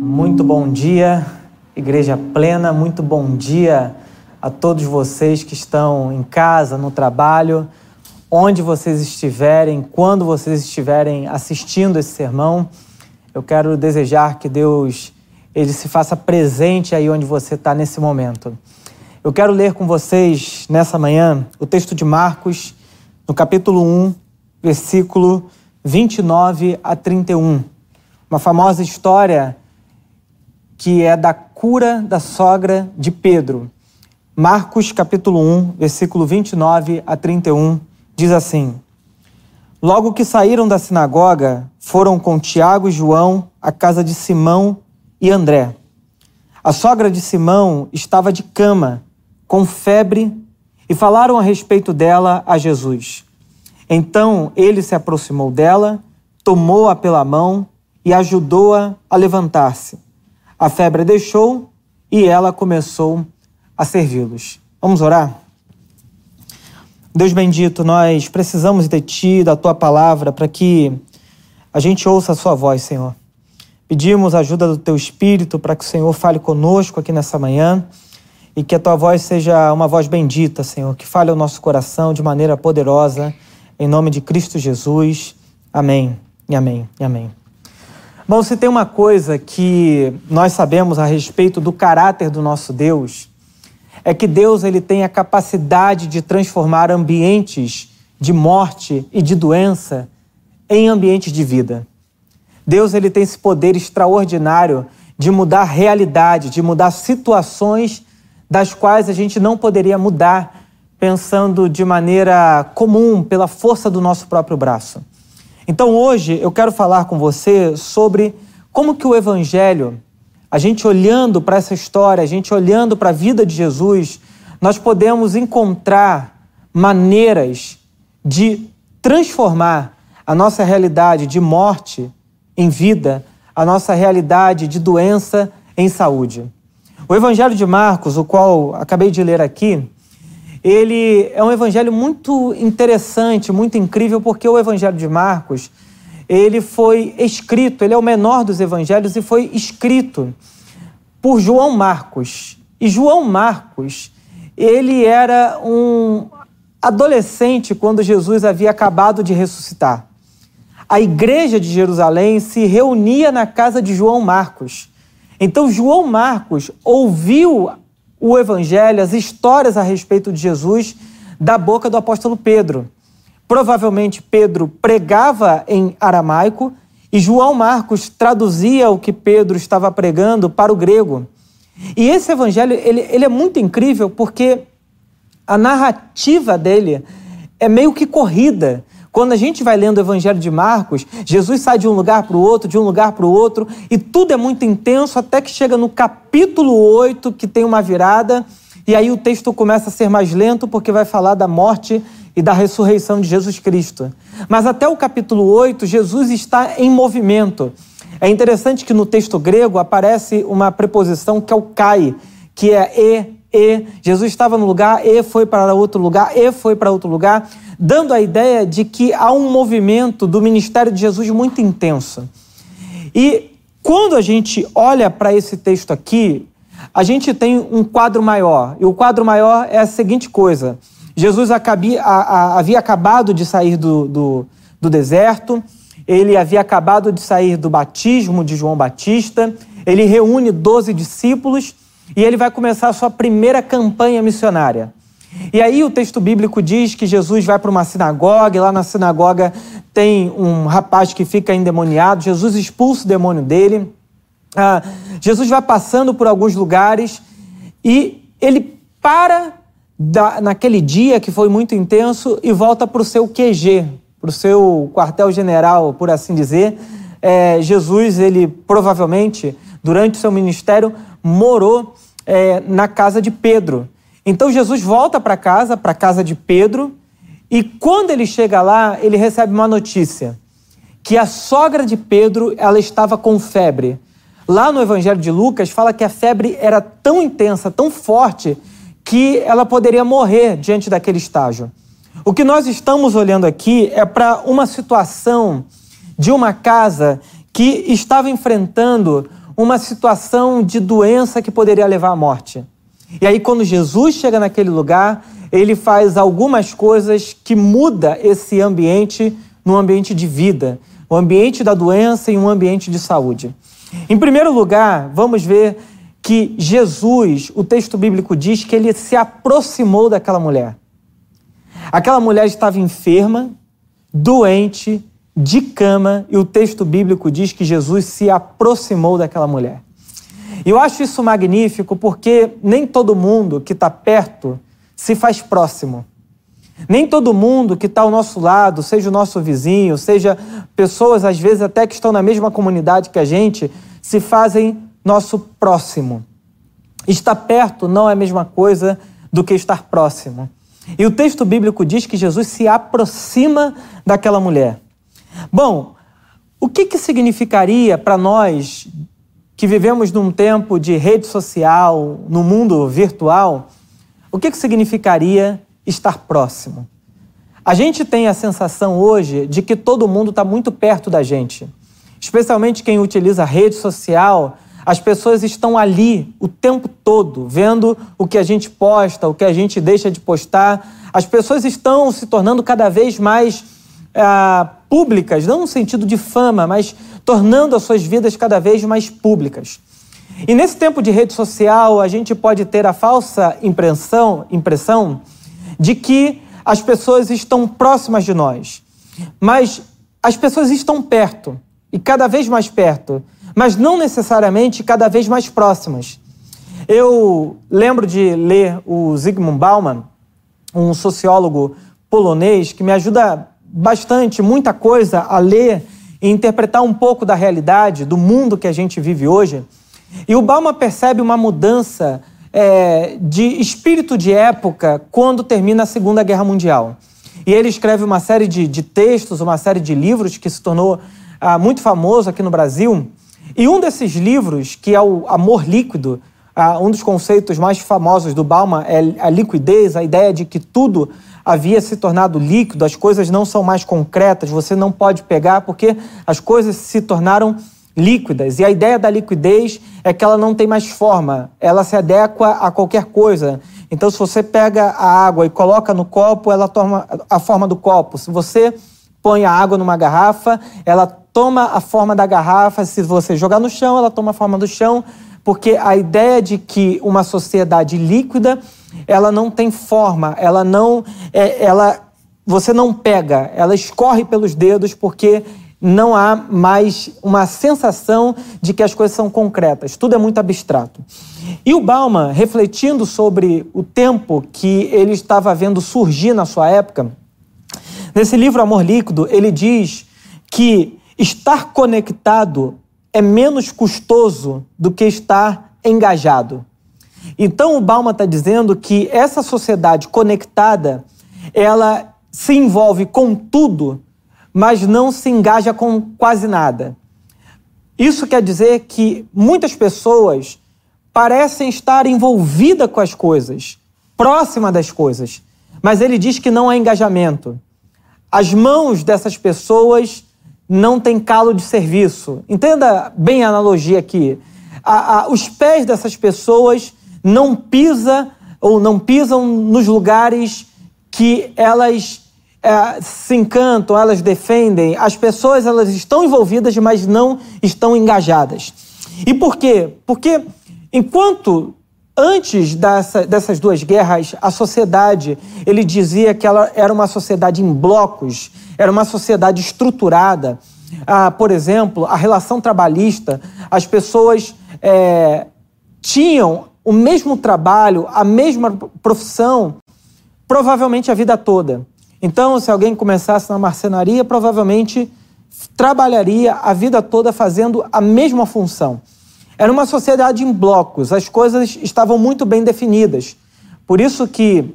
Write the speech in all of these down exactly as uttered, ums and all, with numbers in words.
Muito bom dia, Igreja Plena, muito bom dia a todos vocês que estão em casa, no trabalho, onde vocês estiverem, quando vocês estiverem assistindo esse sermão. Eu quero desejar que Deus ele se faça presente aí onde você está nesse momento. Eu quero ler com vocês, nessa manhã, o texto de Marcos, no capítulo um, versículo vinte e nove a trinta e um. Uma famosa história que é da cura da sogra de Pedro. Marcos, capítulo um, versículo vinte e nove a trinta e um, diz assim: Logo que saíram da sinagoga, foram com Tiago e João à casa de Simão e André. A sogra de Simão estava de cama, com febre, e falaram a respeito dela a Jesus. Então ele se aproximou dela, tomou-a pela mão e ajudou-a a levantar-se. A febre a deixou e ela começou a servi-los. Vamos orar? Deus bendito, nós precisamos de Ti, da Tua palavra, para que a gente ouça a Sua voz, Senhor. Pedimos a ajuda do Teu Espírito para que o Senhor fale conosco aqui nessa manhã e que a Tua voz seja uma voz bendita, Senhor, que fale ao nosso coração de maneira poderosa, em nome de Cristo Jesus. Amém, e amém, e amém. Bom, se tem uma coisa que nós sabemos a respeito do caráter do nosso Deus, é que Deus ele tem a capacidade de transformar ambientes de morte e de doença em ambientes de vida. Deus ele tem esse poder extraordinário de mudar realidade, de mudar situações das quais a gente não poderia mudar pensando de maneira comum, pela força do nosso próprio braço. Então hoje eu quero falar com você sobre como que o Evangelho, a gente olhando para essa história, a gente olhando para a vida de Jesus, nós podemos encontrar maneiras de transformar a nossa realidade de morte em vida, a nossa realidade de doença em saúde. O Evangelho de Marcos, o qual acabei de ler aqui, ele é um evangelho muito interessante, muito incrível, porque o Evangelho de Marcos ele foi escrito, ele é o menor dos evangelhos e foi escrito por João Marcos. E João Marcos, ele era um adolescente quando Jesus havia acabado de ressuscitar. A igreja de Jerusalém se reunia na casa de João Marcos. Então, João Marcos ouviu o evangelho, as histórias a respeito de Jesus, da boca do apóstolo Pedro. Provavelmente Pedro pregava em aramaico e João Marcos traduzia o que Pedro estava pregando para o grego. E esse evangelho ele, ele é muito incrível porque a narrativa dele é meio que corrida. Quando a gente vai lendo o Evangelho de Marcos, Jesus sai de um lugar para o outro, de um lugar para o outro, e tudo é muito intenso até que chega no capítulo oito, que tem uma virada, e aí o texto começa a ser mais lento porque vai falar da morte e da ressurreição de Jesus Cristo. Mas até o capítulo oito, Jesus está em movimento. É interessante que no texto grego aparece uma preposição que é o kai, que é e, e. Jesus estava num lugar, e foi para outro lugar, e foi para outro lugar, dando a ideia de que há um movimento do ministério de Jesus muito intenso. E quando a gente olha para esse texto aqui, a gente tem um quadro maior. E o quadro maior é a seguinte coisa: Jesus acabia, a, a, havia acabado de sair do, do, do deserto, ele havia acabado de sair do batismo de João Batista, ele reúne doze discípulos e ele vai começar a sua primeira campanha missionária. E aí o texto bíblico diz que Jesus vai para uma sinagoga, e lá na sinagoga tem um rapaz que fica endemoniado, Jesus expulsa o demônio dele, ah, Jesus vai passando por alguns lugares e ele para Da, naquele dia que foi muito intenso e volta para o seu Q G, para o seu quartel-general, por assim dizer. É, Jesus, ele provavelmente, durante o seu ministério, morou é, na casa de Pedro. Então Jesus volta para casa, para a casa de Pedro, e quando ele chega lá, ele recebe uma notícia, que a sogra de Pedro ela estava com febre. Lá no Evangelho de Lucas fala que a febre era tão intensa, tão forte, que ela poderia morrer diante daquele estágio. O que nós estamos olhando aqui é para uma situação de uma casa que estava enfrentando uma situação de doença que poderia levar à morte. E aí, quando Jesus chega naquele lugar, ele faz algumas coisas que muda esse ambiente num ambiente de vida, um ambiente da doença e um ambiente de saúde. Em primeiro lugar, vamos ver que Jesus, o texto bíblico diz que ele se aproximou daquela mulher. Aquela mulher estava enferma, doente, de cama, e o texto bíblico diz que Jesus se aproximou daquela mulher. E eu acho isso magnífico porque nem todo mundo que está perto se faz próximo. Nem todo mundo que está ao nosso lado, seja o nosso vizinho, seja pessoas, às vezes, até que estão na mesma comunidade que a gente, se fazem nosso próximo. Estar perto não é a mesma coisa do que estar próximo. E o texto bíblico diz que Jesus se aproxima daquela mulher. Bom, o que, que significaria para nós que vivemos num tempo de rede social, no mundo virtual, o que, que significaria estar próximo? A gente tem a sensação hoje de que todo mundo está muito perto da gente. Especialmente quem utiliza a rede social, as pessoas estão ali o tempo todo, vendo o que a gente posta, o que a gente deixa de postar. As pessoas estão se tornando cada vez mais ah, públicas, não no sentido de fama, mas tornando as suas vidas cada vez mais públicas. E nesse tempo de rede social, a gente pode ter a falsa impressão, impressão de que as pessoas estão próximas de nós. Mas as pessoas estão perto, e cada vez mais perto, mas não necessariamente cada vez mais próximas. Eu lembro de ler o Zygmunt Bauman, um sociólogo polonês, que me ajuda bastante, muita coisa a ler e interpretar um pouco da realidade, do mundo que a gente vive hoje. E o Bauman percebe uma mudança é, de espírito de época quando termina a Segunda Guerra Mundial. E ele escreve uma série de, de textos, uma série de livros que se tornou ah, muito famoso aqui no Brasil. E um desses livros, que é o Amor Líquido, um dos conceitos mais famosos do Bauman é a liquidez, a ideia de que tudo havia se tornado líquido, as coisas não são mais concretas, você não pode pegar porque as coisas se tornaram líquidas. E a ideia da liquidez é que ela não tem mais forma, ela se adequa a qualquer coisa. Então, se você pega a água e coloca no copo, ela toma a forma do copo. Se você põe a água numa garrafa, ela toma a forma da garrafa, se você jogar no chão, ela toma a forma do chão, porque a ideia de que uma sociedade líquida, ela não tem forma, ela não, é, ela, você não pega, ela escorre pelos dedos, porque não há mais uma sensação de que as coisas são concretas, tudo é muito abstrato. E o Bauman, refletindo sobre o tempo que ele estava vendo surgir na sua época, nesse livro Amor Líquido, ele diz que estar conectado é menos custoso do que estar engajado. Então, o Bauman está dizendo que essa sociedade conectada, ela se envolve com tudo, mas não se engaja com quase nada. Isso quer dizer que muitas pessoas parecem estar envolvidas com as coisas, próximas das coisas, mas ele diz que não há engajamento. As mãos dessas pessoas não tem calo de serviço. Entenda bem a analogia aqui. A, a, os pés dessas pessoas não pisa ou não pisam nos lugares que elas é, se encantam, elas defendem. As pessoas, elas estão envolvidas, mas não estão engajadas. E por quê? Porque enquanto antes dessa, dessas duas guerras, a sociedade, ele dizia que ela era uma sociedade em blocos, era uma sociedade estruturada. Ah, por exemplo, a relação trabalhista, as pessoas é, tinham o mesmo trabalho, a mesma profissão, provavelmente a vida toda. Então, se alguém começasse na marcenaria, provavelmente trabalharia a vida toda fazendo a mesma função. Era uma sociedade em blocos, as coisas estavam muito bem definidas. Por isso que,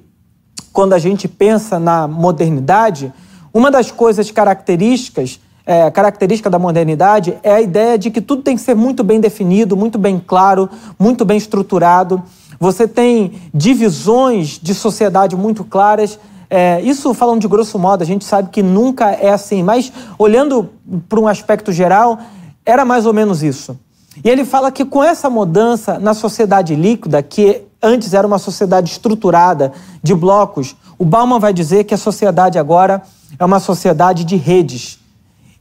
quando a gente pensa na modernidade, uma das coisas características, é, característica da modernidade é a ideia de que tudo tem que ser muito bem definido, muito bem claro, muito bem estruturado. Você tem divisões de sociedade muito claras. É, isso falando de grosso modo, a gente sabe que nunca é assim, mas olhando para um aspecto geral, era mais ou menos isso. E ele fala que com essa mudança na sociedade líquida, que antes era uma sociedade estruturada de blocos, o Bauman vai dizer que a sociedade agora é uma sociedade de redes.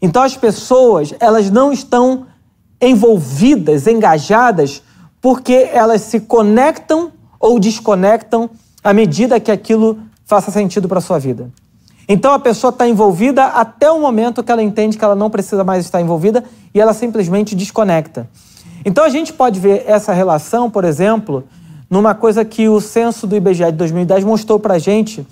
Então as pessoas, elas não estão envolvidas, engajadas, porque elas se conectam ou desconectam à medida que aquilo faça sentido para a sua vida. Então a pessoa está envolvida até o momento que ela entende que ela não precisa mais estar envolvida e ela simplesmente desconecta. Então a gente pode ver essa relação, por exemplo, numa coisa que o censo do I B G E de dois mil e dez mostrou para a gente,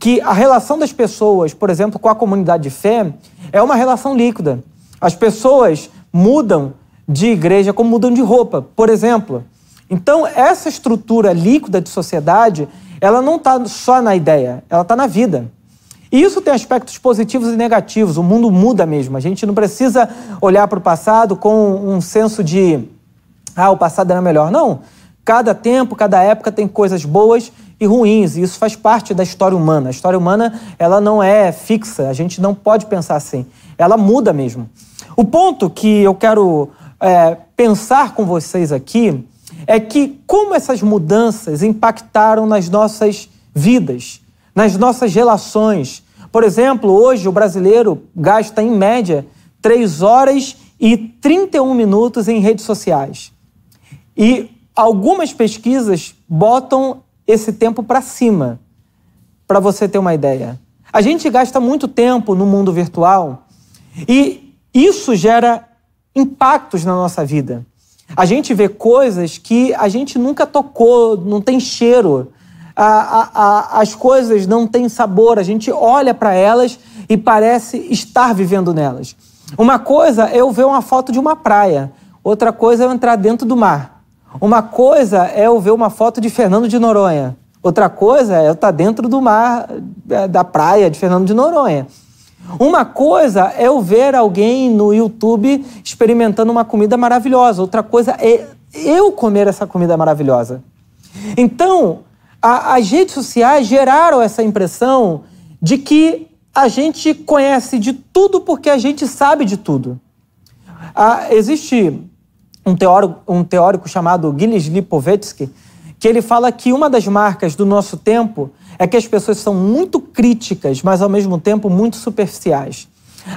que a relação das pessoas, por exemplo, com a comunidade de fé, é uma relação líquida. As pessoas mudam de igreja como mudam de roupa, por exemplo. Então essa estrutura líquida de sociedade, ela não está só na ideia, ela está na vida. E isso tem aspectos positivos e negativos. O mundo muda mesmo. A gente não precisa olhar para o passado com um senso de ah, o passado era melhor. Não. Cada tempo, cada época tem coisas boas e ruins. E isso faz parte da história humana. A história humana, ela não é fixa. A gente não pode pensar assim. Ela muda mesmo. O ponto que eu quero é, pensar com vocês aqui é que como essas mudanças impactaram nas nossas vidas, nas nossas relações. Por exemplo, hoje o brasileiro gasta, em média, três horas e trinta e um minutos em redes sociais. E algumas pesquisas botam esse tempo para cima, para você ter uma ideia. A gente gasta muito tempo no mundo virtual e isso gera impactos na nossa vida. A gente vê coisas que a gente nunca tocou, não tem cheiro. A, a, a, as coisas não têm sabor, a gente olha para elas e parece estar vivendo nelas. Uma coisa é eu ver uma foto de uma praia, outra coisa é eu entrar dentro do mar. Uma coisa é eu ver uma foto de Fernando de Noronha, outra coisa é eu estar dentro do mar, da praia de Fernando de Noronha. Uma coisa é eu ver alguém no YouTube experimentando uma comida maravilhosa, outra coisa é eu comer essa comida maravilhosa. Então, as redes sociais geraram essa impressão de que a gente conhece de tudo porque a gente sabe de tudo. Ah, existe um teórico, um teórico chamado Gilles Lipovetsky, que ele fala que uma das marcas do nosso tempo é que as pessoas são muito críticas, mas ao mesmo tempo muito superficiais.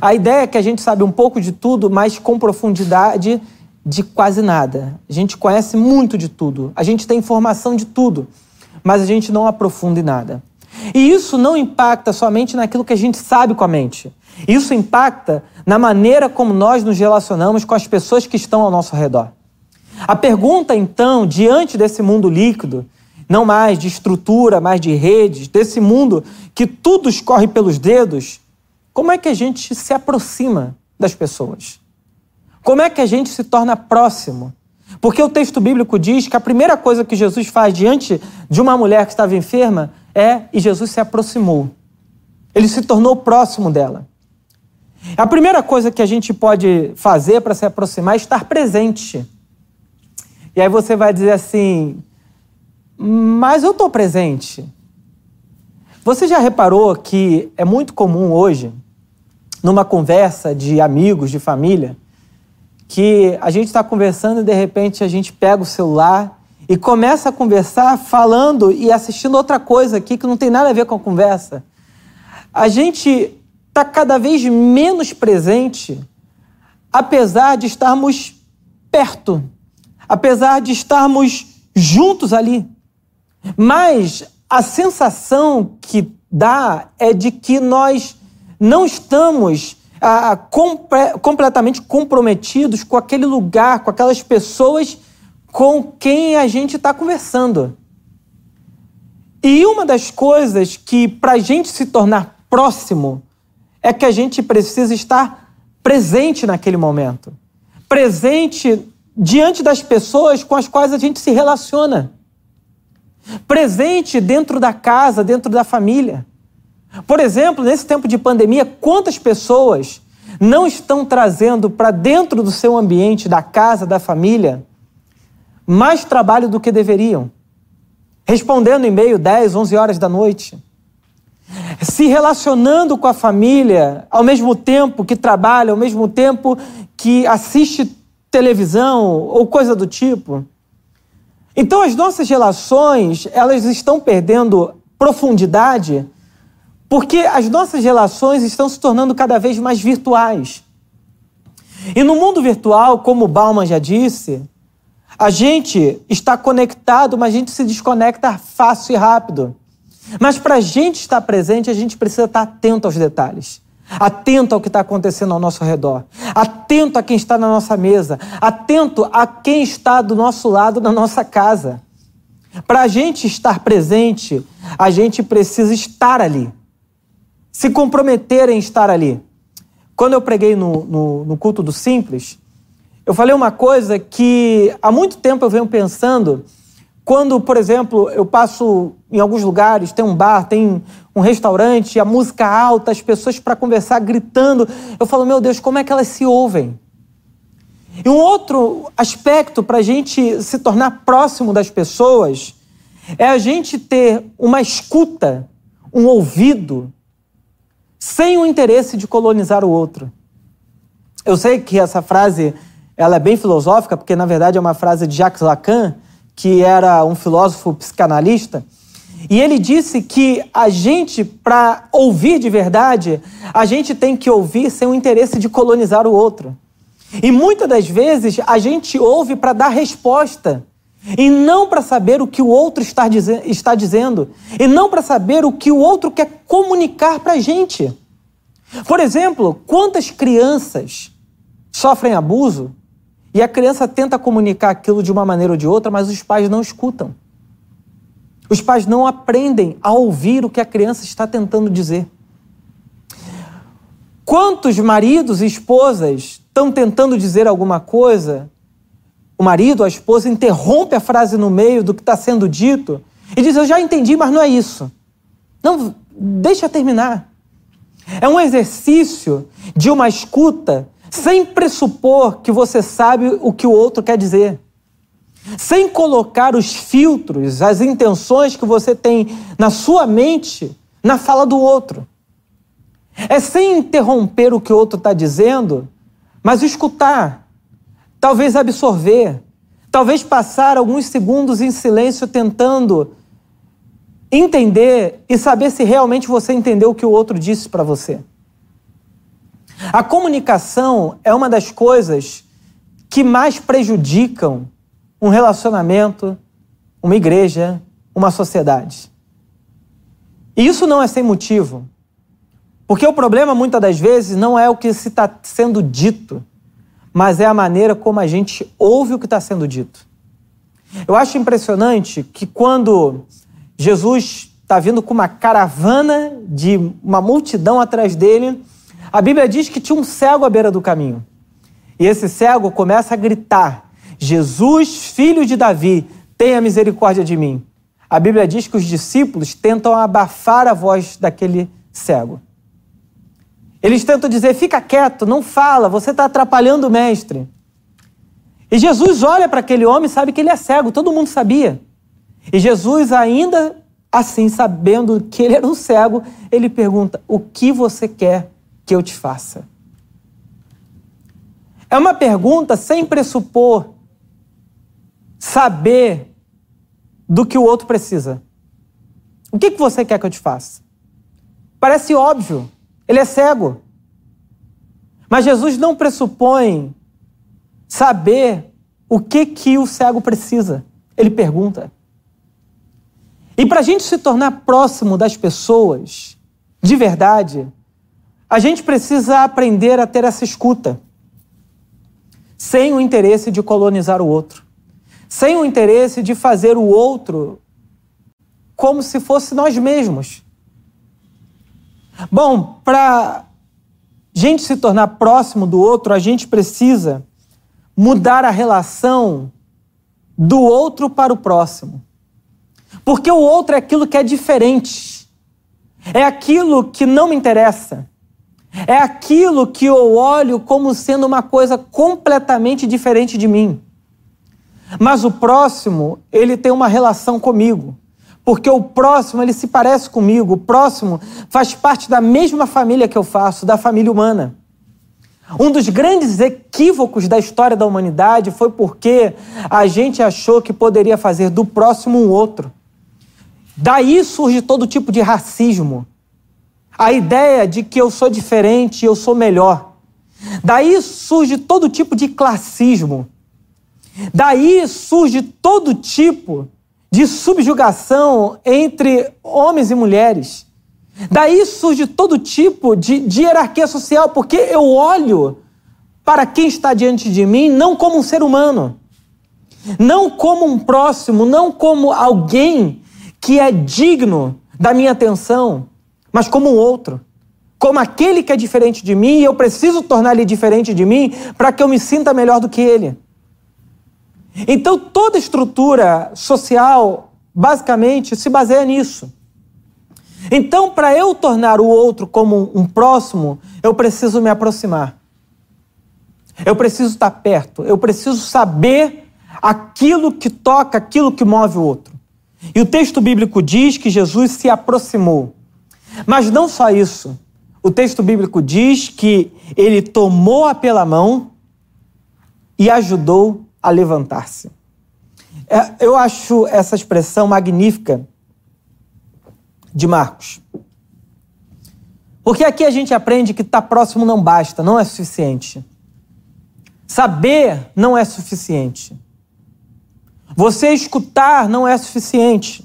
A ideia é que a gente sabe um pouco de tudo, mas com profundidade de quase nada. A gente conhece muito de tudo, a gente tem informação de tudo, mas a gente não aprofunda em nada. E isso não impacta somente naquilo que a gente sabe com a mente. Isso impacta na maneira como nós nos relacionamos com as pessoas que estão ao nosso redor. A pergunta, então, diante desse mundo líquido, não mais de estrutura, mais de redes, desse mundo que tudo escorre pelos dedos, como é que a gente se aproxima das pessoas? Como é que a gente se torna próximo? Porque o texto bíblico diz que a primeira coisa que Jesus faz diante de uma mulher que estava enferma é, e Jesus se aproximou. Ele se tornou próximo dela. A primeira coisa que a gente pode fazer para se aproximar é estar presente. E aí você vai dizer assim, mas eu estou presente. Você já reparou que é muito comum hoje, numa conversa de amigos, de família, que a gente está conversando e, de repente, a gente pega o celular e começa a conversar falando e assistindo outra coisa aqui que não tem nada a ver com a conversa. A gente está cada vez menos presente, apesar de estarmos perto, apesar de estarmos juntos ali. Mas a sensação que dá é de que nós não estamos Ah, compre- completamente comprometidos com aquele lugar, com aquelas pessoas com quem a gente está conversando. E uma das coisas que, para a gente se tornar próximo, é que a gente precisa estar presente naquele momento. Presente diante das pessoas com as quais a gente se relaciona. Presente dentro da casa, dentro da família. Por exemplo, nesse tempo de pandemia, quantas pessoas não estão trazendo para dentro do seu ambiente, da casa, da família, mais trabalho do que deveriam? Respondendo e-mail dez, onze horas da noite. Se relacionando com a família, ao mesmo tempo que trabalha, ao mesmo tempo que assiste televisão ou coisa do tipo. Então, as nossas relações, elas estão perdendo profundidade porque as nossas relações estão se tornando cada vez mais virtuais. E no mundo virtual, como o Bauman já disse, a gente está conectado, mas a gente se desconecta fácil e rápido. Mas para a gente estar presente, a gente precisa estar atento aos detalhes, atento ao que está acontecendo ao nosso redor, atento a quem está na nossa mesa, atento a quem está do nosso lado, na nossa casa. Para a gente estar presente, a gente precisa estar ali, se comprometer em estar ali. Quando eu preguei no, no, no culto do Simples, eu falei uma coisa que há muito tempo eu venho pensando. Quando, por exemplo, eu passo em alguns lugares, tem um bar, tem um restaurante, a música alta, as pessoas para conversar gritando, eu falo, meu Deus, como é que elas se ouvem? E um outro aspecto para a gente se tornar próximo das pessoas é a gente ter uma escuta, um ouvido, sem o interesse de colonizar o outro. Eu sei que essa frase ela é bem filosófica, porque, na verdade, é uma frase de Jacques Lacan, que era um filósofo psicanalista, e ele disse que a gente, para ouvir de verdade, a gente tem que ouvir sem o interesse de colonizar o outro. E muitas das vezes, a gente ouve para dar resposta, e não para saber o que o outro está, dize- está dizendo, e não para saber o que o outro quer comunicar para a gente. Por exemplo, quantas crianças sofrem abuso e a criança tenta comunicar aquilo de uma maneira ou de outra, mas os pais não escutam. Os pais não aprendem a ouvir o que a criança está tentando dizer. Quantos maridos e esposas estão tentando dizer alguma coisa? O marido, a esposa, interrompe a frase no meio do que está sendo dito e diz, eu já entendi, mas não é isso. Não, deixa terminar. É um exercício de uma escuta sem pressupor que você sabe o que o outro quer dizer. Sem colocar os filtros, as intenções que você tem na sua mente na fala do outro. É sem interromper o que o outro está dizendo, mas escutar. Talvez absorver, talvez passar alguns segundos em silêncio tentando entender e saber se realmente você entendeu o que o outro disse para você. A comunicação é uma das coisas que mais prejudicam um relacionamento, uma igreja, uma sociedade. E isso não é sem motivo, porque o problema, muitas das vezes, não é o que se está sendo dito, mas é a maneira como a gente ouve o que está sendo dito. Eu acho impressionante que quando Jesus está vindo com uma caravana de uma multidão atrás dele, a Bíblia diz que tinha um cego à beira do caminho. E esse cego começa a gritar, Jesus, filho de Davi, tenha misericórdia de mim. A Bíblia diz que os discípulos tentam abafar a voz daquele cego. Eles tentam dizer, fica quieto, não fala, você está atrapalhando o mestre. E Jesus olha para aquele homem e sabe que ele é cego, todo mundo sabia. E Jesus, ainda assim, sabendo que ele era um cego, ele pergunta, o que você quer que eu te faça? É uma pergunta sem pressupor saber do que o outro precisa. O que que você quer que eu te faça? Parece óbvio. Ele é cego. Mas Jesus não pressupõe saber o que, que o cego precisa. Ele pergunta. E para a gente se tornar próximo das pessoas, de verdade, a gente precisa aprender a ter essa escuta. Sem o interesse de colonizar o outro. Sem o interesse de fazer o outro como se fosse nós mesmos. Bom, para a gente se tornar próximo do outro, a gente precisa mudar a relação do outro para o próximo. Porque o outro é aquilo que é diferente. É aquilo que não me interessa. É aquilo que eu olho como sendo uma coisa completamente diferente de mim. Mas o próximo, ele tem uma relação comigo. Porque o próximo, ele se parece comigo. O próximo faz parte da mesma família que eu faço, da família humana. Um dos grandes equívocos da história da humanidade foi porque a gente achou que poderia fazer do próximo um outro. Daí surge todo tipo de racismo. A ideia de que eu sou diferente, eu sou melhor. Daí surge todo tipo de classismo. Daí surge todo tipo de subjugação entre homens e mulheres. Daí surge todo tipo de, de hierarquia social, porque eu olho para quem está diante de mim não como um ser humano, não como um próximo, não como alguém que é digno da minha atenção, mas como um outro, como aquele que é diferente de mim, e eu preciso tornar ele diferente de mim para que eu me sinta melhor do que ele. Então toda estrutura social basicamente se baseia nisso. Então, para eu tornar o outro como um próximo, eu preciso me aproximar. Eu preciso estar perto. Eu preciso saber aquilo que toca, aquilo que move o outro. E o texto bíblico diz que Jesus se aproximou. Mas não só isso. O texto bíblico diz que ele tomou-a pela mão e ajudou a levantar-se. Eu acho essa expressão magnífica de Marcos. Porque aqui a gente aprende que estar próximo não basta, não é suficiente. Saber não é suficiente. Você escutar não é suficiente.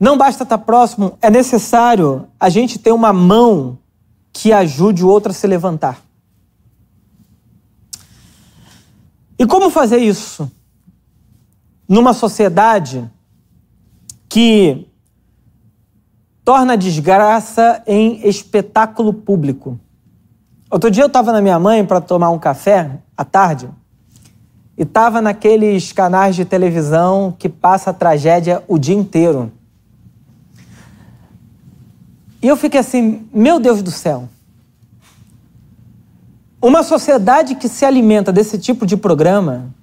Não basta estar próximo, é necessário a gente ter uma mão que ajude o outro a se levantar. E como fazer isso? Numa sociedade que torna a desgraça em espetáculo público. Outro dia eu estava na minha mãe para tomar um café à tarde e estava naqueles canais de televisão que passa a tragédia o dia inteiro. E eu fiquei assim, meu Deus do céu. Uma sociedade que se alimenta desse tipo de programa,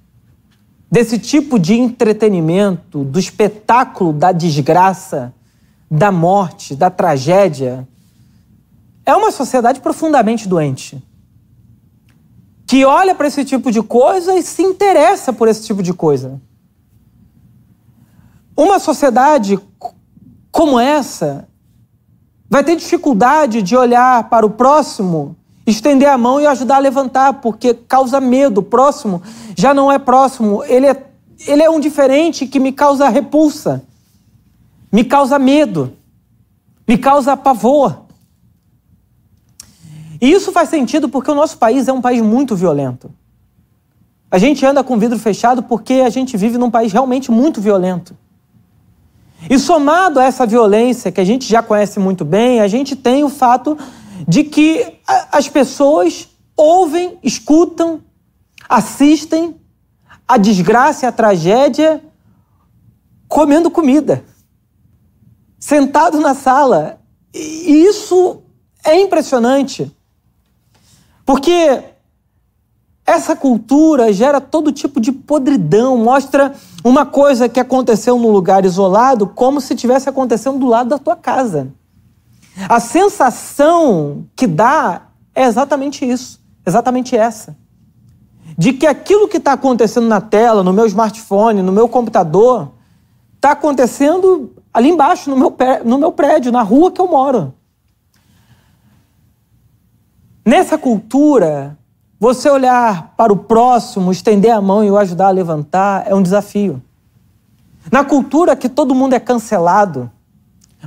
desse tipo de entretenimento, do espetáculo da desgraça, da morte, da tragédia, é uma sociedade profundamente doente, que olha para esse tipo de coisa e se interessa por esse tipo de coisa. Uma sociedade como essa vai ter dificuldade de olhar para o próximo, estender a mão e ajudar a levantar, porque causa medo. Próximo já não é próximo. Ele é, ele é um diferente que me causa repulsa, me causa medo, me causa pavor. E isso faz sentido porque o nosso país é um país muito violento. A gente anda com o vidro fechado porque a gente vive num país realmente muito violento. E somado a essa violência que a gente já conhece muito bem, a gente tem o fato de que as pessoas ouvem, escutam, assistem a desgraça e a tragédia comendo comida, sentado na sala. E isso é impressionante, porque essa cultura gera todo tipo de podridão, mostra uma coisa que aconteceu num lugar isolado como se tivesse acontecendo do lado da tua casa. A sensação que dá é exatamente isso, exatamente essa. De que aquilo que está acontecendo na tela, no meu smartphone, no meu computador, está acontecendo ali embaixo, no meu, no meu prédio, na rua que eu moro. Nessa cultura, você olhar para o próximo, estender a mão e o ajudar a levantar é um desafio. Na cultura que todo mundo é cancelado,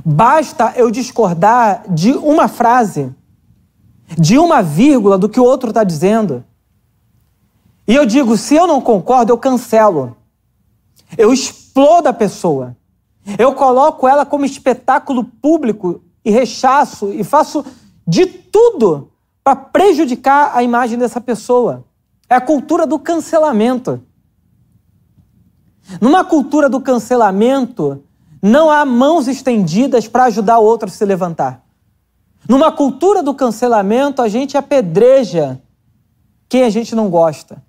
basta eu discordar de uma frase, de uma vírgula do que o outro está dizendo. E eu digo, se eu não concordo, eu cancelo. Eu explodo a pessoa. Eu coloco ela como espetáculo público e rechaço e faço de tudo para prejudicar a imagem dessa pessoa. É a cultura do cancelamento. Numa cultura do cancelamento, não há mãos estendidas para ajudar o outro a se levantar. Numa cultura do cancelamento, a gente apedreja quem a gente não gosta.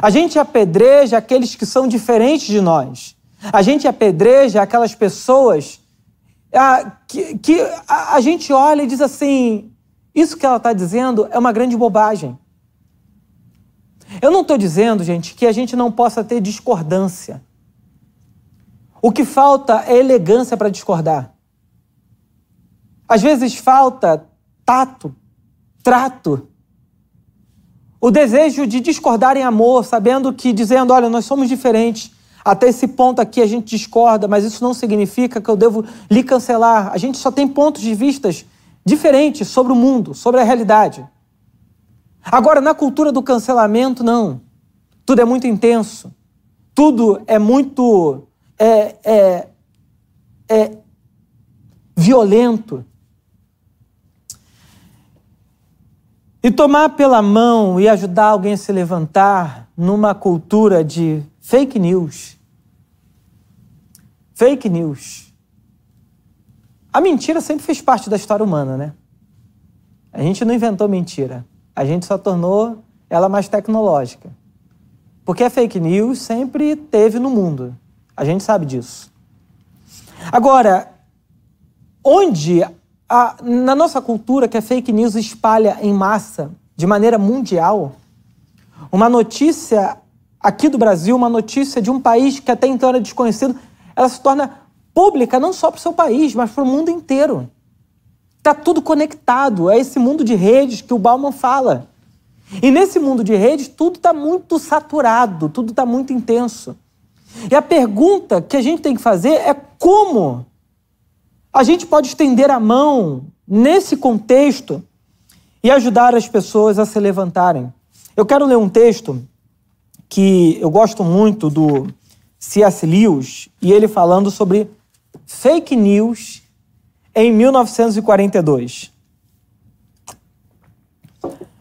A gente apedreja aqueles que são diferentes de nós. A gente apedreja aquelas pessoas que, que a gente olha e diz assim, Isso que ela está dizendo é uma grande bobagem. Eu não estou dizendo, gente, que a gente não possa ter discordância. O que falta é elegância para discordar. Às vezes falta tato, trato, o desejo de discordar em amor, sabendo que, dizendo, olha, nós somos diferentes, até esse ponto aqui a gente discorda, mas isso não significa que eu devo lhe cancelar. A gente só tem pontos de vistas diferentes sobre o mundo, sobre a realidade. Agora, na cultura do cancelamento, não. Tudo é muito intenso. Tudo é muito é, é, é violento. E tomar pela mão e ajudar alguém a se levantar numa cultura de fake news. Fake news. A mentira sempre fez parte da história humana, né? A gente não inventou mentira. A gente só tornou ela mais tecnológica. Porque a fake news sempre teve no mundo. A gente sabe disso. Agora, onde... A, na nossa cultura, que a fake news espalha em massa, de maneira mundial, uma notícia aqui do Brasil, uma notícia de um país que até então era desconhecido, ela se torna pública não só para o seu país, mas para o mundo inteiro. Está tudo conectado. É esse mundo de redes que o Bauman fala. E nesse mundo de redes, tudo está muito saturado, tudo está muito intenso. E a pergunta que a gente tem que fazer é como... a gente pode estender a mão nesse contexto e ajudar as pessoas a se levantarem. Eu quero ler um texto que eu gosto muito do C S Lewis e ele falando sobre fake news em mil novecentos e quarenta e dois.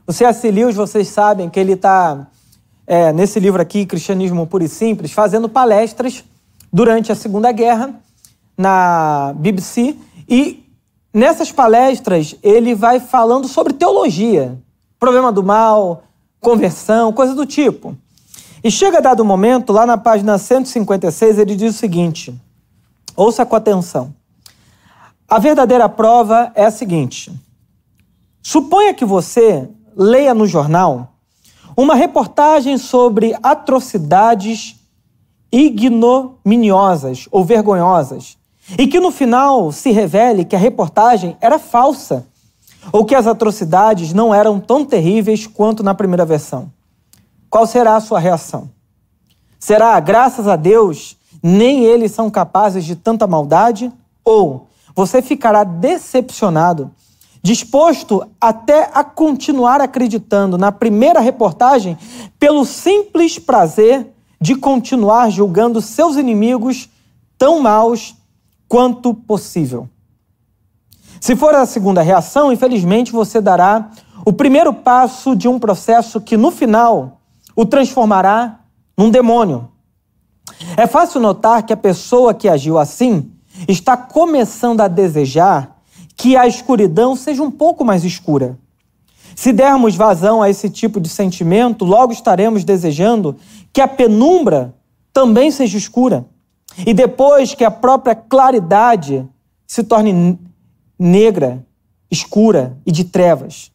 O C S Lewis, vocês sabem que ele está, é, nesse livro aqui, Cristianismo Puro e Simples, fazendo palestras durante a Segunda Guerra na B B C, e nessas palestras ele vai falando sobre teologia, problema do mal, conversão, coisa do tipo. E chega dado momento, lá na página cento e cinquenta e seis, ele diz o seguinte, ouça com atenção. A verdadeira prova é a seguinte. Suponha que você leia no jornal uma reportagem sobre atrocidades ignominiosas ou vergonhosas, e que no final se revele que a reportagem era falsa ou que as atrocidades não eram tão terríveis quanto na primeira versão. Qual será a sua reação? Será, graças a Deus, nem eles são capazes de tanta maldade? Ou você ficará decepcionado, disposto até a continuar acreditando na primeira reportagem pelo simples prazer de continuar julgando seus inimigos tão maus quanto possível? Se for a segunda reação, infelizmente você dará o primeiro passo de um processo que, no final, o transformará num demônio. É fácil notar que a pessoa que agiu assim está começando a desejar que a escuridão seja um pouco mais escura. Se dermos vazão a esse tipo de sentimento, logo estaremos desejando que a penumbra também seja escura. E depois que a própria claridade se torne negra, escura e de trevas.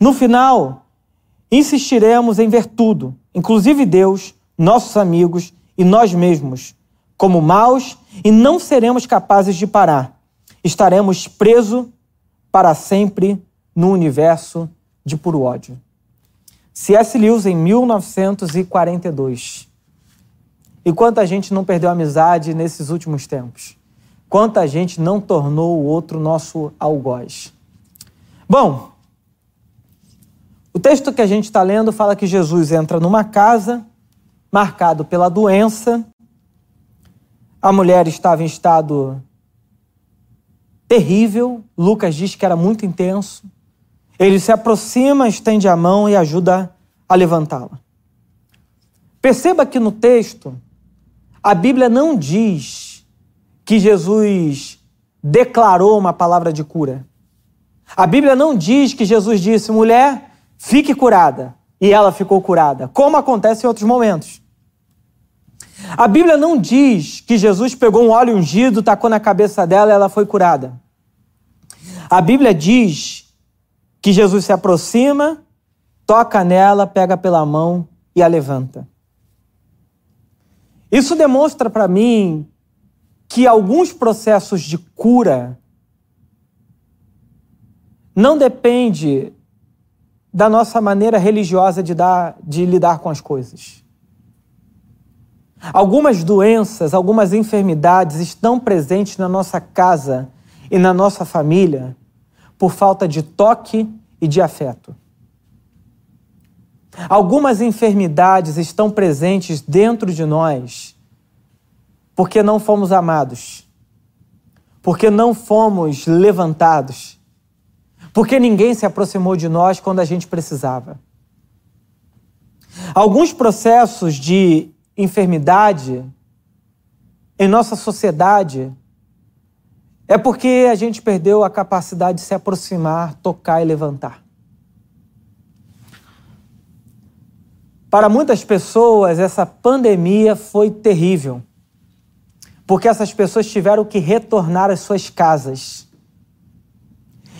No final, insistiremos em ver tudo, inclusive Deus, nossos amigos e nós mesmos, como maus, e não seremos capazes de parar. Estaremos presos para sempre no universo de puro ódio. C S Lewis, em mil novecentos e quarenta e dois. E quanta gente não perdeu amizade nesses últimos tempos? Quanta gente não tornou o outro nosso algoz? Bom, o texto que a gente está lendo fala que Jesus entra numa casa marcado pela doença. A mulher estava em estado terrível. Lucas diz que era muito intenso. Ele se aproxima, estende a mão e ajuda a levantá-la. Perceba que no texto a Bíblia não diz que Jesus declarou uma palavra de cura. A Bíblia não diz que Jesus disse, mulher, fique curada. E ela ficou curada, como acontece em outros momentos. A Bíblia não diz que Jesus pegou um óleo ungido, tacou na cabeça dela e ela foi curada. A Bíblia diz que Jesus se aproxima, toca nela, pega pela mão e a levanta. Isso demonstra para mim que alguns processos de cura não dependem da nossa maneira religiosa de, dar, de lidar com as coisas. Algumas doenças, algumas enfermidades estão presentes na nossa casa e na nossa família por falta de toque e de afeto. Algumas enfermidades estão presentes dentro de nós porque não fomos amados, porque não fomos levantados, porque ninguém se aproximou de nós quando a gente precisava. Alguns processos de enfermidade em nossa sociedade é porque a gente perdeu a capacidade de se aproximar, tocar e levantar. Para muitas pessoas, essa pandemia foi terrível, porque essas pessoas tiveram que retornar às suas casas.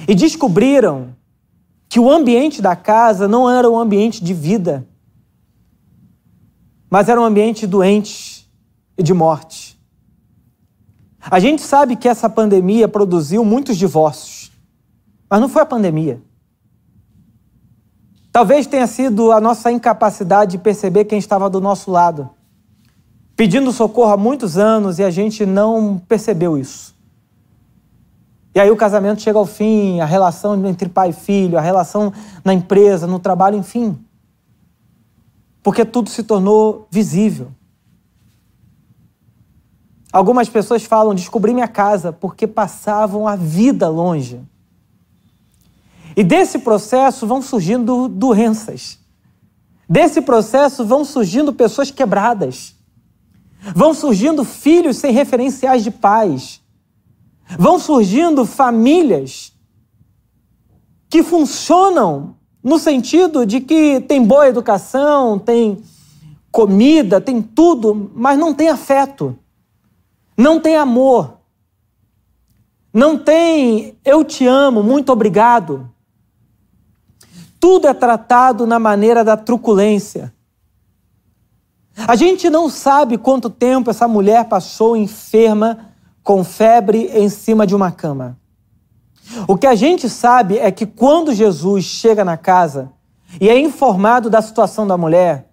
E descobriram que o ambiente da casa não era um ambiente de vida, mas era um ambiente doente e de morte. A gente sabe que essa pandemia produziu muitos divórcios, mas não foi a pandemia. Talvez tenha sido a nossa incapacidade de perceber quem estava do nosso lado, pedindo socorro há muitos anos, e a gente não percebeu isso. E aí o casamento chega ao fim, a relação entre pai e filho, a relação na empresa, no trabalho, enfim. Porque tudo se tornou visível. Algumas pessoas falam, descobri minha casa, porque passavam a vida longe. E desse processo vão surgindo doenças. Desse processo vão surgindo pessoas quebradas. Vão surgindo filhos sem referenciais de pais. Vão surgindo famílias que funcionam no sentido de que tem boa educação, tem comida, tem tudo, mas não tem afeto, não tem amor, não tem eu te amo, muito obrigado. Tudo é tratado na maneira da truculência. A gente não sabe quanto tempo essa mulher passou enferma, com febre, em cima de uma cama. O que a gente sabe é que quando Jesus chega na casa e é informado da situação da mulher,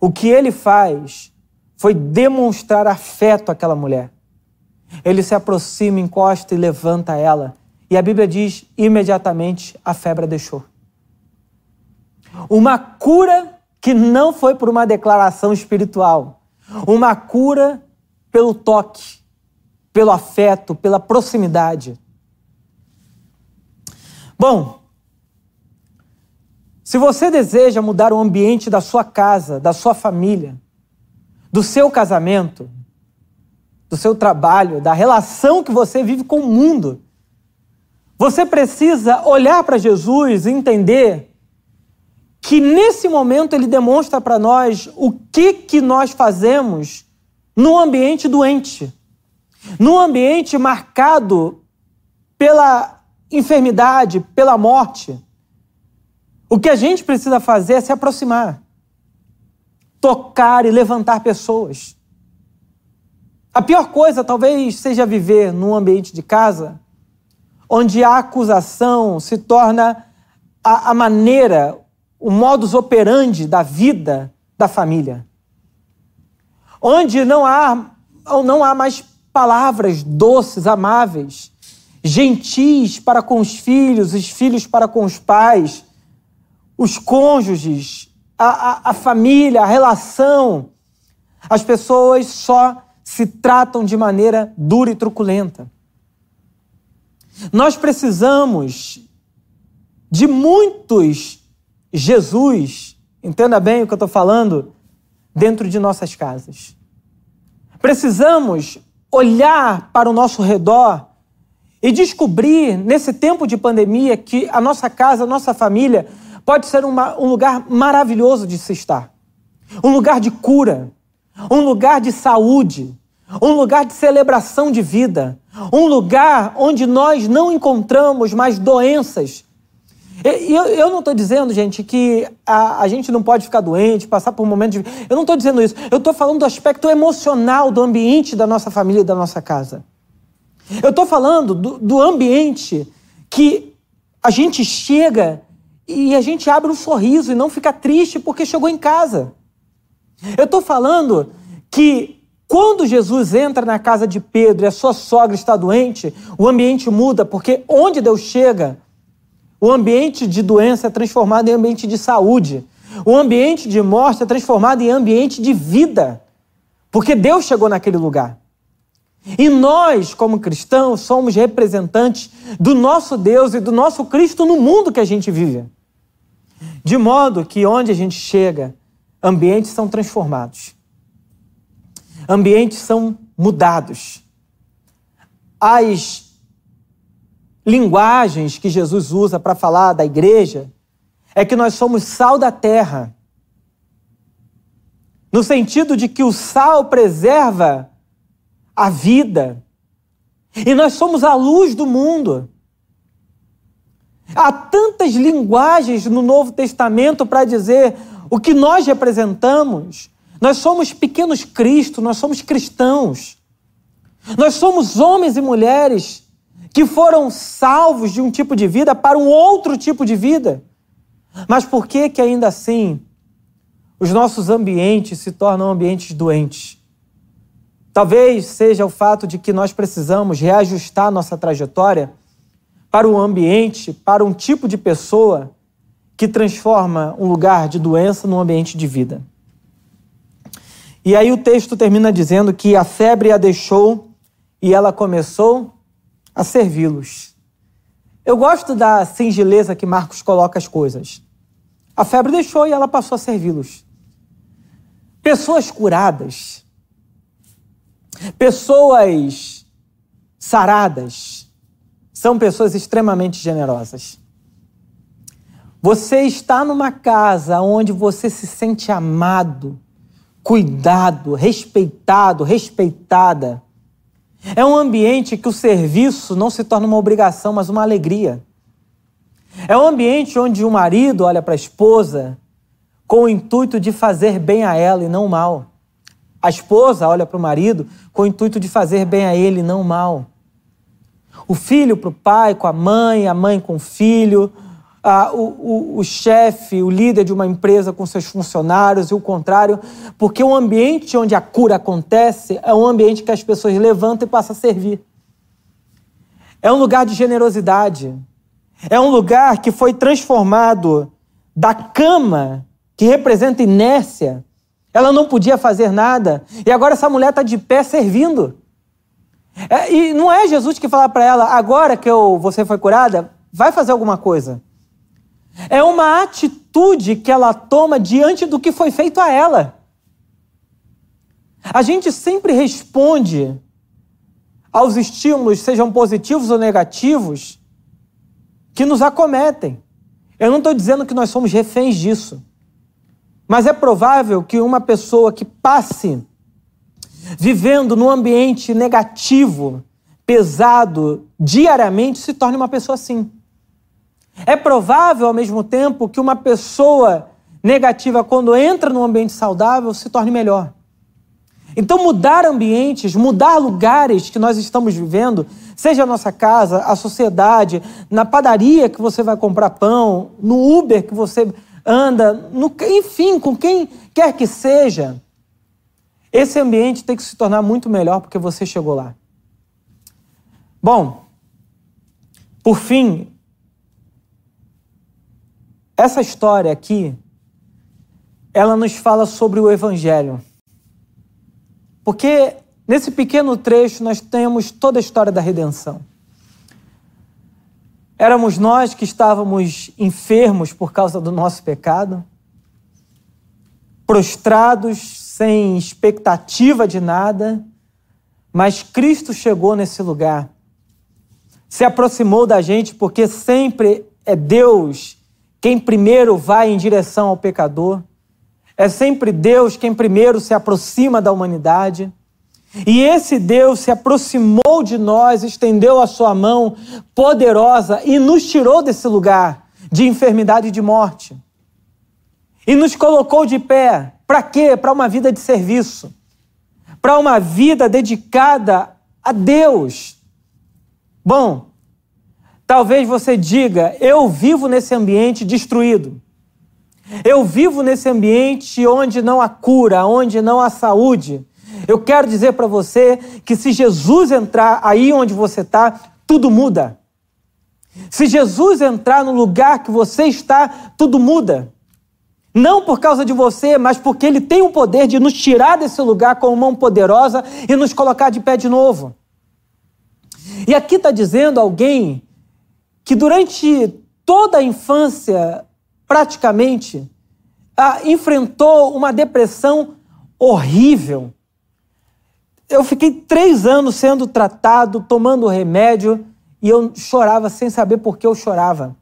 o que ele faz foi demonstrar afeto àquela mulher. Ele se aproxima, encosta e levanta ela. E a Bíblia diz, imediatamente a febre a deixou. Uma cura que não foi por uma declaração espiritual. Uma cura pelo toque, pelo afeto, pela proximidade. Bom, se você deseja mudar o ambiente da sua casa, da sua família, do seu casamento, do seu trabalho, da relação que você vive com o mundo, você precisa olhar para Jesus e entender que nesse momento ele demonstra para nós o que, que nós fazemos num ambiente doente, num ambiente marcado pela enfermidade, pela morte. O que a gente precisa fazer é se aproximar, tocar e levantar pessoas. A pior coisa talvez seja viver num ambiente de casa onde a acusação se torna a, a maneira, o modus operandi da vida da família. Onde não há, não há mais palavras doces, amáveis, gentis para com os filhos, os filhos para com os pais, os cônjuges, a, a, a família, a relação. As pessoas só se tratam de maneira dura e truculenta. Nós precisamos de muitos Jesus, entenda bem o que eu estou falando, dentro de nossas casas. Precisamos olhar para o nosso redor e descobrir, nesse tempo de pandemia, que a nossa casa, a nossa família, pode ser uma, um lugar maravilhoso de se estar. Um lugar de cura, um lugar de saúde, um lugar de celebração de vida, um lugar onde nós não encontramos mais doenças Eu, eu não estou dizendo, gente, que a, a gente não pode ficar doente, passar por um momento de... Eu não estou dizendo isso. Eu estou falando do aspecto emocional do ambiente da nossa família e da nossa casa. Eu estou falando do, do ambiente que a gente chega e a gente abre um sorriso e não fica triste porque chegou em casa. Eu estou falando que... Quando Jesus entra na casa de Pedro e a sua sogra está doente, o ambiente muda, porque onde Deus chega, o ambiente de doença é transformado em ambiente de saúde. O ambiente de morte é transformado em ambiente de vida, porque Deus chegou naquele lugar. E nós, como cristãos, somos representantes do nosso Deus e do nosso Cristo no mundo que a gente vive. De modo que onde a gente chega, ambientes são transformados. Ambientes são mudados. As linguagens que Jesus usa para falar da igreja é que nós somos sal da terra, no sentido de que o sal preserva a vida. E nós somos a luz do mundo. Há tantas linguagens no Novo Testamento para dizer o que nós representamos. Nós somos pequenos Cristo, nós somos cristãos. Nós somos homens e mulheres que foram salvos de um tipo de vida para um outro tipo de vida. Mas por que que ainda assim os nossos ambientes se tornam ambientes doentes? Talvez seja o fato de que nós precisamos reajustar nossa trajetória para um ambiente, para um tipo de pessoa que transforma um lugar de doença num ambiente de vida. E aí o texto termina dizendo que a febre a deixou e ela começou a servi-los. Eu gosto da singeleza que Marcos coloca as coisas. A febre deixou e ela passou a servi-los. Pessoas curadas, pessoas saradas, são pessoas extremamente generosas. Você está numa casa onde você se sente amado, cuidado, respeitado, respeitada. É um ambiente que o serviço não se torna uma obrigação, mas uma alegria. É um ambiente onde o marido olha para a esposa com o intuito de fazer bem a ela e não mal. A esposa olha para o marido com o intuito de fazer bem a ele e não mal. O filho para o pai, com a mãe, a mãe com o filho... Ah, o, o, o chefe, o líder de uma empresa com seus funcionários e o contrário, porque um ambiente onde a cura acontece é um ambiente que as pessoas levantam e passam a servir. É um lugar de generosidade. É um lugar que foi transformado da cama, que representa inércia. Ela não podia fazer nada. E agora essa mulher está de pé servindo. É, e não é Jesus que fala para ela, agora que eu, você foi curada, vai fazer alguma coisa. É uma atitude que ela toma diante do que foi feito a ela. A gente sempre responde aos estímulos, sejam positivos ou negativos, que nos acometem. Eu não estou dizendo que nós somos reféns disso. Mas é provável que uma pessoa que passe vivendo num ambiente negativo, pesado, diariamente, se torne uma pessoa assim. É provável, ao mesmo tempo, que uma pessoa negativa, quando entra num ambiente saudável, se torne melhor. Então, mudar ambientes, mudar lugares que nós estamos vivendo, seja a nossa casa, a sociedade, na padaria que você vai comprar pão, no Uber que você anda, no, enfim, com quem quer que seja, esse ambiente tem que se tornar muito melhor porque você chegou lá. Bom, por fim... Essa história aqui, ela nos fala sobre o Evangelho. Porque nesse pequeno trecho nós temos toda a história da redenção. Éramos nós que estávamos enfermos por causa do nosso pecado, prostrados, sem expectativa de nada, mas Cristo chegou nesse lugar, se aproximou da gente, porque sempre é Deus quem primeiro vai em direção ao pecador. É sempre Deus quem primeiro se aproxima da humanidade. E esse Deus se aproximou de nós, estendeu a sua mão poderosa e nos tirou desse lugar de enfermidade e de morte. E nos colocou de pé. Para quê? Para uma vida de serviço. Para uma vida dedicada a Deus. Bom, talvez você diga, eu vivo nesse ambiente destruído. Eu vivo nesse ambiente onde não há cura, onde não há saúde. Eu quero dizer para você que se Jesus entrar aí onde você está, tudo muda. Se Jesus entrar no lugar que você está, tudo muda. Não por causa de você, mas porque ele tem o poder de nos tirar desse lugar com mão poderosa e nos colocar de pé de novo. E aqui está dizendo alguém que durante toda a infância, praticamente, ah, enfrentou uma depressão horrível. Eu fiquei três anos sendo tratado, tomando remédio, e eu chorava sem saber por que eu chorava.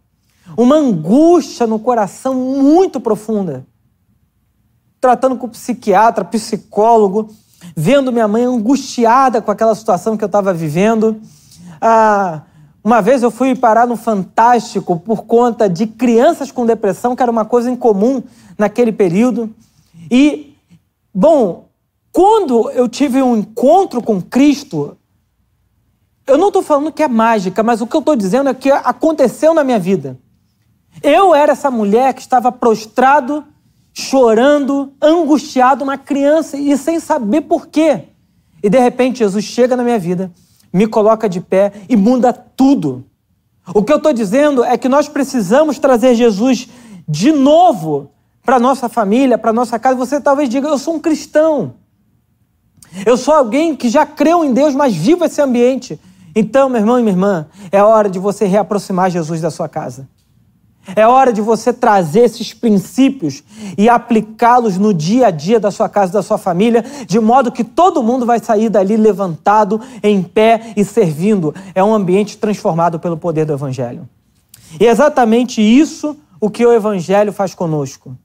Uma angústia no coração muito profunda. Tratando com psiquiatra, psicólogo, vendo minha mãe angustiada com aquela situação que eu estava vivendo. Ah, uma vez eu fui parar no Fantástico por conta de crianças com depressão, que era uma coisa incomum naquele período. E, bom, quando eu tive um encontro com Cristo, eu não estou falando que é mágica, mas o que eu estou dizendo é que aconteceu na minha vida. Eu era essa mulher que estava prostrado, chorando, angustiado, uma criança, e sem saber por quê. E, de repente, Jesus chega na minha vida, me coloca de pé e muda tudo. O que eu estou dizendo é que nós precisamos trazer Jesus de novo para a nossa família, para a nossa casa. Você talvez diga, eu sou um cristão. Eu sou alguém que já creu em Deus, mas vivo esse ambiente. Então, meu irmão e minha irmã, é hora de você reaproximar Jesus da sua casa. É hora de você trazer esses princípios e aplicá-los no dia a dia da sua casa, da sua família, de modo que todo mundo vai sair dali levantado, em pé e servindo. É um ambiente transformado pelo poder do Evangelho. E é exatamente isso o que o Evangelho faz conosco.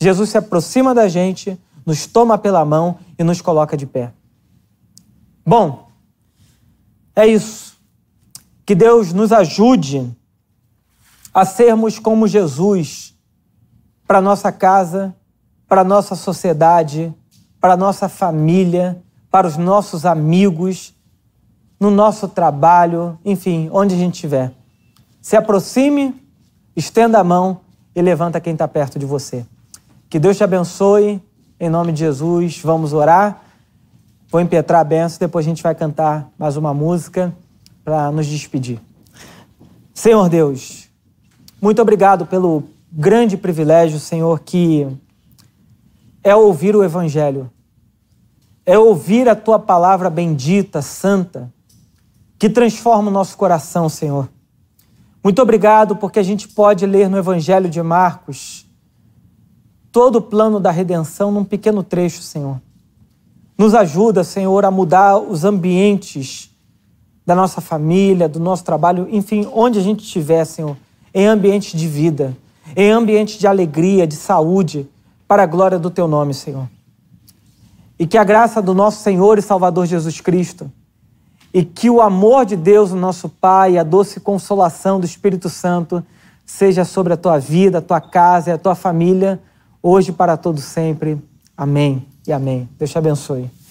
Jesus se aproxima da gente, nos toma pela mão e nos coloca de pé. Bom, é isso. Que Deus nos ajude a sermos como Jesus para nossa casa, para nossa sociedade, para nossa família, para os nossos amigos, no nosso trabalho, enfim, onde a gente estiver. Se aproxime, estenda a mão e levanta quem está perto de você. Que Deus te abençoe. Em nome de Jesus, vamos orar. Vou impetrar a bênção, depois a gente vai cantar mais uma música para nos despedir. Senhor Deus, muito obrigado pelo grande privilégio, Senhor, que é ouvir o Evangelho, é ouvir a Tua palavra bendita, santa, que transforma o nosso coração, Senhor. Muito obrigado porque a gente pode ler no Evangelho de Marcos todo o plano da redenção num pequeno trecho, Senhor. Nos ajuda, Senhor, a mudar os ambientes da nossa família, do nosso trabalho, enfim, onde a gente estiver, Senhor, em ambiente de vida, em ambiente de alegria, de saúde, para a glória do Teu nome, Senhor. E que a graça do nosso Senhor e Salvador Jesus Cristo, e que o amor de Deus, o nosso Pai, a doce consolação do Espírito Santo, seja sobre a tua vida, a tua casa e a tua família, hoje e para todo sempre. Amém e amém. Deus te abençoe.